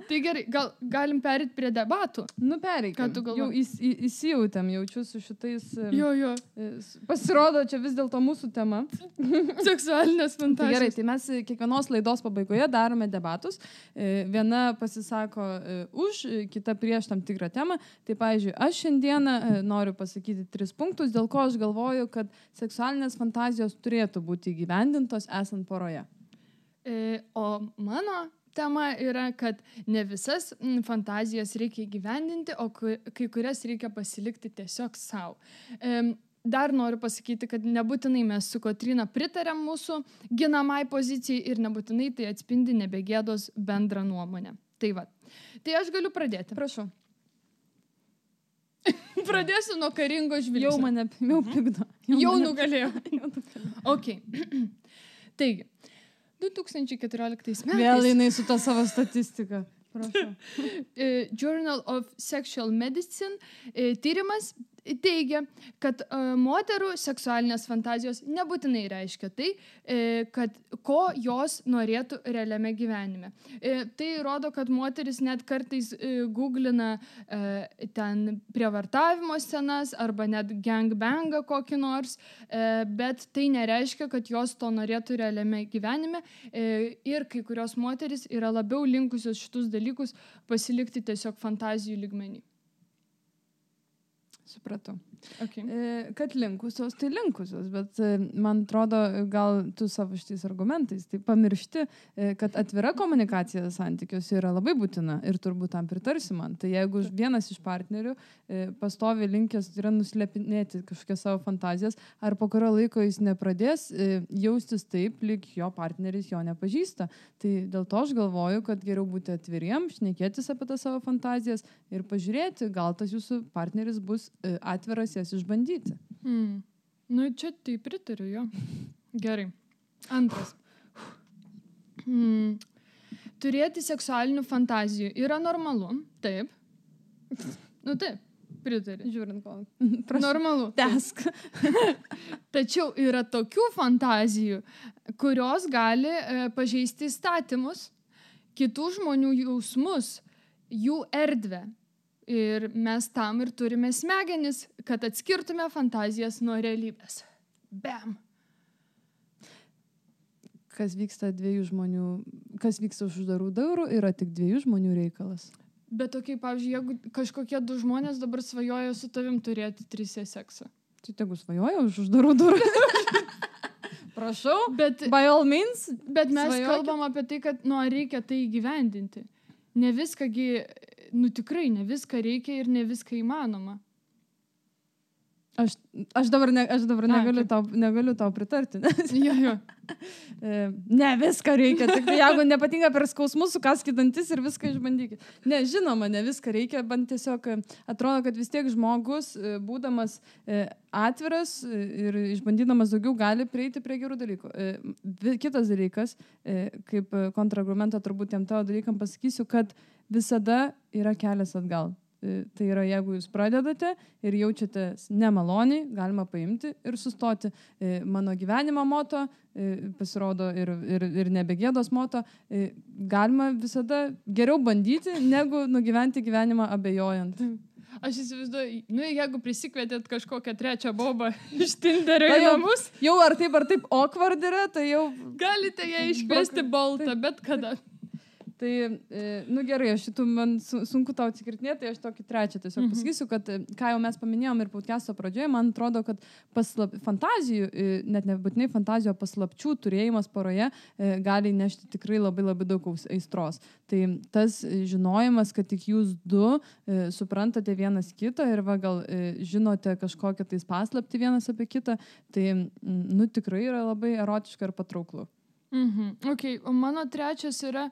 Tai gerai, gal galim perėti prie debatų? Nu, pereikim. Jau įsijautėm, jaučiu su šitais... Jo. Pasirodo, čia vis dėlto mūsų tema. Seksualinės fantazijos. Gerai, tai mes kiekvienos laidos pabaigoje darome debatus. Viena pasisako už, kita prieš tam tikrą temą. Tai, pavyzdžiui, aš šiandieną noriu pasakyti 3 punktus, dėl ko aš galvoju, kad seksualinės fantazijos turėtų būti įgyvendintos esant poroje. O mano tema yra, kad ne visas fantazijas reikia įgyvendinti, o kai kurias reikia pasilikti tiesiog sau. Dar noriu pasakyti, kad nebūtinai mes su Kotryna pritariam mūsų ginamai pozicijai ir nebūtinai tai atspindi nebegėdos bendrą nuomonę. Tai va. Tai aš galiu pradėti. Prašau. Pradėsiu nuo karingo žvilgsnio. Jau mane pigdo. Jau nugalėjau. Ok. Taigi, 2014 metais... Vėl jinai su ta savo statistika. Prašau. Journal of Sexual Medicine tyrimas teigia, kad moterų seksualinės fantazijos nebūtinai reiškia tai, kad ko jos norėtų realiame gyvenime. Tai rodo, kad moteris net kartais googlina ten prievartavimo scenas arba net gangbangą kokį nors, bet tai nereiškia, kad jos to norėtų realiame gyvenime ir kai kurios moteris yra labiau linkusios šitus dalykus pasilikti tiesiog fantazijų lygmenį. Supratau. Okay. Kad linkusios, tai linkusios, bet man atrodo, gal tu savo šitais argumentais tai pamiršti, kad atvira komunikacija santykiuose yra labai būtina ir turbūt tam pritarsi man. Tai jeigu vienas iš partnerių pastovi linkęs yra nuslepinėti kažkokias savo fantazijas, ar po kurio laiko jis nepradės jaustis taip, lyg jo partneris jo nepažįsta. Tai dėl to aš galvoju, kad geriau būti atviriem, šnekėtis apie tas savo fantazijas ir pažiūrėti, gal tas jūsų partneris bus atviras jas išbandyti. Nu, čia tai pritariu, jo. Gerai. Antras. Turėti seksualinių fantazijų yra normalu. Taip. Nu, taip. Pritariu. Žiūrint, kol. Normalu. Tesk. Tačiau yra tokių fantazijų, kurios gali pažeisti įstatymus, kitų žmonių jausmus, jų erdvę. Ir mes tam ir turime smegenis, kad atskirtume fantazijas nuo realybės. Bam! Kas vyksta už uždarų durų, yra tik 2 žmonių reikalas. Bet tokiai, pavyzdžiui, jeigu kažkokie 2 žmonės dabar svajoja su tavim turėti 3 seksą. Tai tegu svajoja už uždarų durų. prašau, bet, by all means. Bet mes kalbam apie tai, kad reikia tai įgyvendinti. Ne viską, tikrai ne viską reikia ir ne viską įmanoma. Aš dabar negaliu tau pritarti. Jo. Ne, viską reikia. Tik jeigu nepatinka per skausmus, sukaskit dantis ir viską išbandykit. Ne, žinoma, ne viską reikia. Man tiesiog atrodo, kad vis tiek žmogus, būdamas atviras ir išbandydamas daugiau, gali prieiti prie gerų dalykų. Kitas dalykas, kaip kontrargumentą turbūt jam tavo dalykam pasakysiu, kad visada yra kelias atgal. Tai yra, jeigu jūs pradedate ir jaučiatės nemaloniai, galima paimti ir sustoti. Mano gyvenimo moto, pasirodo ir nebegėdos moto, galima visada geriau bandyti, negu nugyventi gyvenimą abejojant. Aš įsivaizduoju, jeigu prisikvietėt kažkokią trečią bobą iš Tinderio į namus. Jau ar taip awkward yra, tai jau... Galite ją iškviesti baltą, bet kada... Tai, gerai, aš šitų man sunku tau atsikirtinėti, tai aš tokį trečią tiesiog pasakysiu, kad ką jau mes paminėjom ir podcasto pradžioje, man atrodo, kad fantazijų, net nebūtinai fantazijų, paslapčių turėjimas poroje gali nešti tikrai labai labai daug aistros. Tai tas žinojimas, kad tik jūs du suprantate vienas kitą ir gal žinote kažkokią tais paslapti vienas apie kitą, tai tikrai yra labai erotiška ir patrauklu. Okay, o mano trečias yra...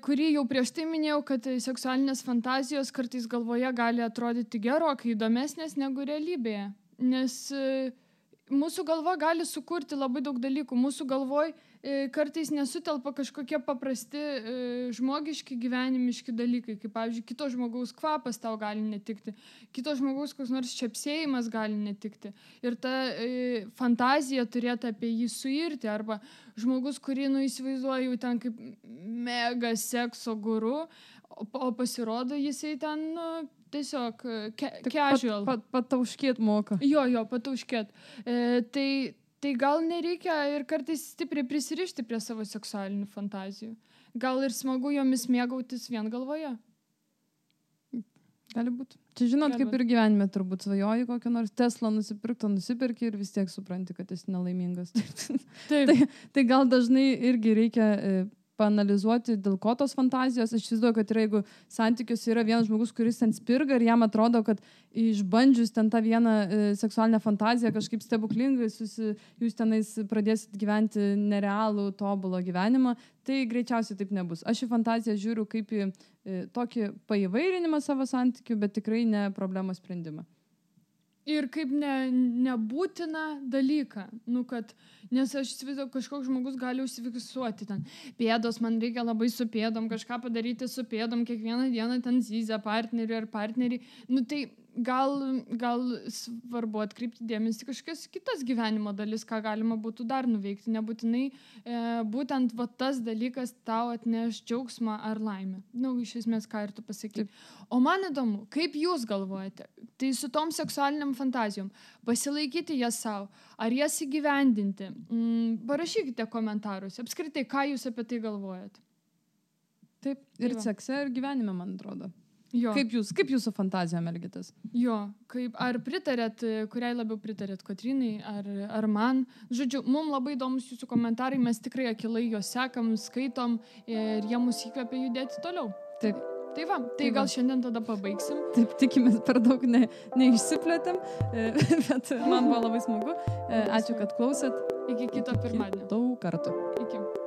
kurį jau prieš tai minėjau, kad seksualinės fantazijos kartais galvoje gali atrodyti gerokai įdomesnės negu realybėje. Nes mūsų galva gali sukurti labai daug dalykų. Mūsų galvoj kartais nesutelpa kažkokie paprasti žmogiški, gyvenimiški dalykai. Kaip, pavyzdžiui, kito žmogaus kvapas tau gali netikti. Kito žmogaus koks nors čiapsėjimas gali netikti. Ir ta fantazija turėtų apie jį suirti. Arba žmogus, kurį įsivaizduoju ten kaip mega sekso guru, o pasirodo jisai ten... tiesiog casual. Patauškėt moka. Jo, patauškėt. Tai gal nereikia ir kartais stipriai prisirišti prie savo seksualinių fantazijų. Gal ir smagu jomis mėgautis vien galvoje. Gali būti. Čia žinot, kaip ir gyvenime turbūt svajoji kokią nors Teslą nusipirki ir vis tiek supranti, kad esi nelaimingas. Taip. Tai gal dažnai irgi reikia... paanalizuoti, dėl ko tos fantazijos. Aš įsivaizduoju, kad yra, jeigu santykiuose yra vienas žmogus, kuris ten spirga ir jam atrodo, kad išbandžius ten tą vieną seksualinę fantaziją kažkaip stebuklingai, jūs tenais pradėsit gyventi nerealų, tobulą gyvenimą, tai greičiausiai taip nebus. Aš į fantaziją žiūriu kaip į tokį paįvairinimą savo santykių, bet tikrai ne problemos sprendimą. Ir kaip nebūtina dalyką, kad, nes aš įsivaizduoju, kažkoks žmogus gali užsifiksuoti ten, pėdos, man reikia labai su pėdom, kažką padaryti su pėdom, kiekvieną dieną ten zyzia partneriui ar partneriai, tai gal svarbu atkreipti dėmesį kažkas kitas gyvenimo dalis, ką galima būtų dar nuveikti, nebūtinai būtent tas dalykas tau atneš džiaugsmą ar laimę. Iš esmės, ką ir tu pasakyt. O man įdomu, kaip jūs galvojate, tai su tom seksualiniam fantazijom, pasilaikyti jas savo, ar jas įgyvendinti, parašykite komentarus, apskritai, ką jūs apie tai galvojate. Taip, ir sekse, ir gyvenime, man atrodo. Kaip jūsų fantazija mergitas? Ar pritarėt, kuriai labiau pritarėt, Kotrinai, ar man? Žodžiu, mums labai įdomus jūsų komentarai, mes tikrai akilai juos sekam, skaitom ir jie mus įkvėpia judėti toliau. Taip. Tai gal šiandien tada pabaigsim. Taip, tikimės per daug neišsiplėtėm, bet man buvo labai smagu. Ačiū, kad klausėt. Iki kito pirmadienio. Daug kartų. Iki.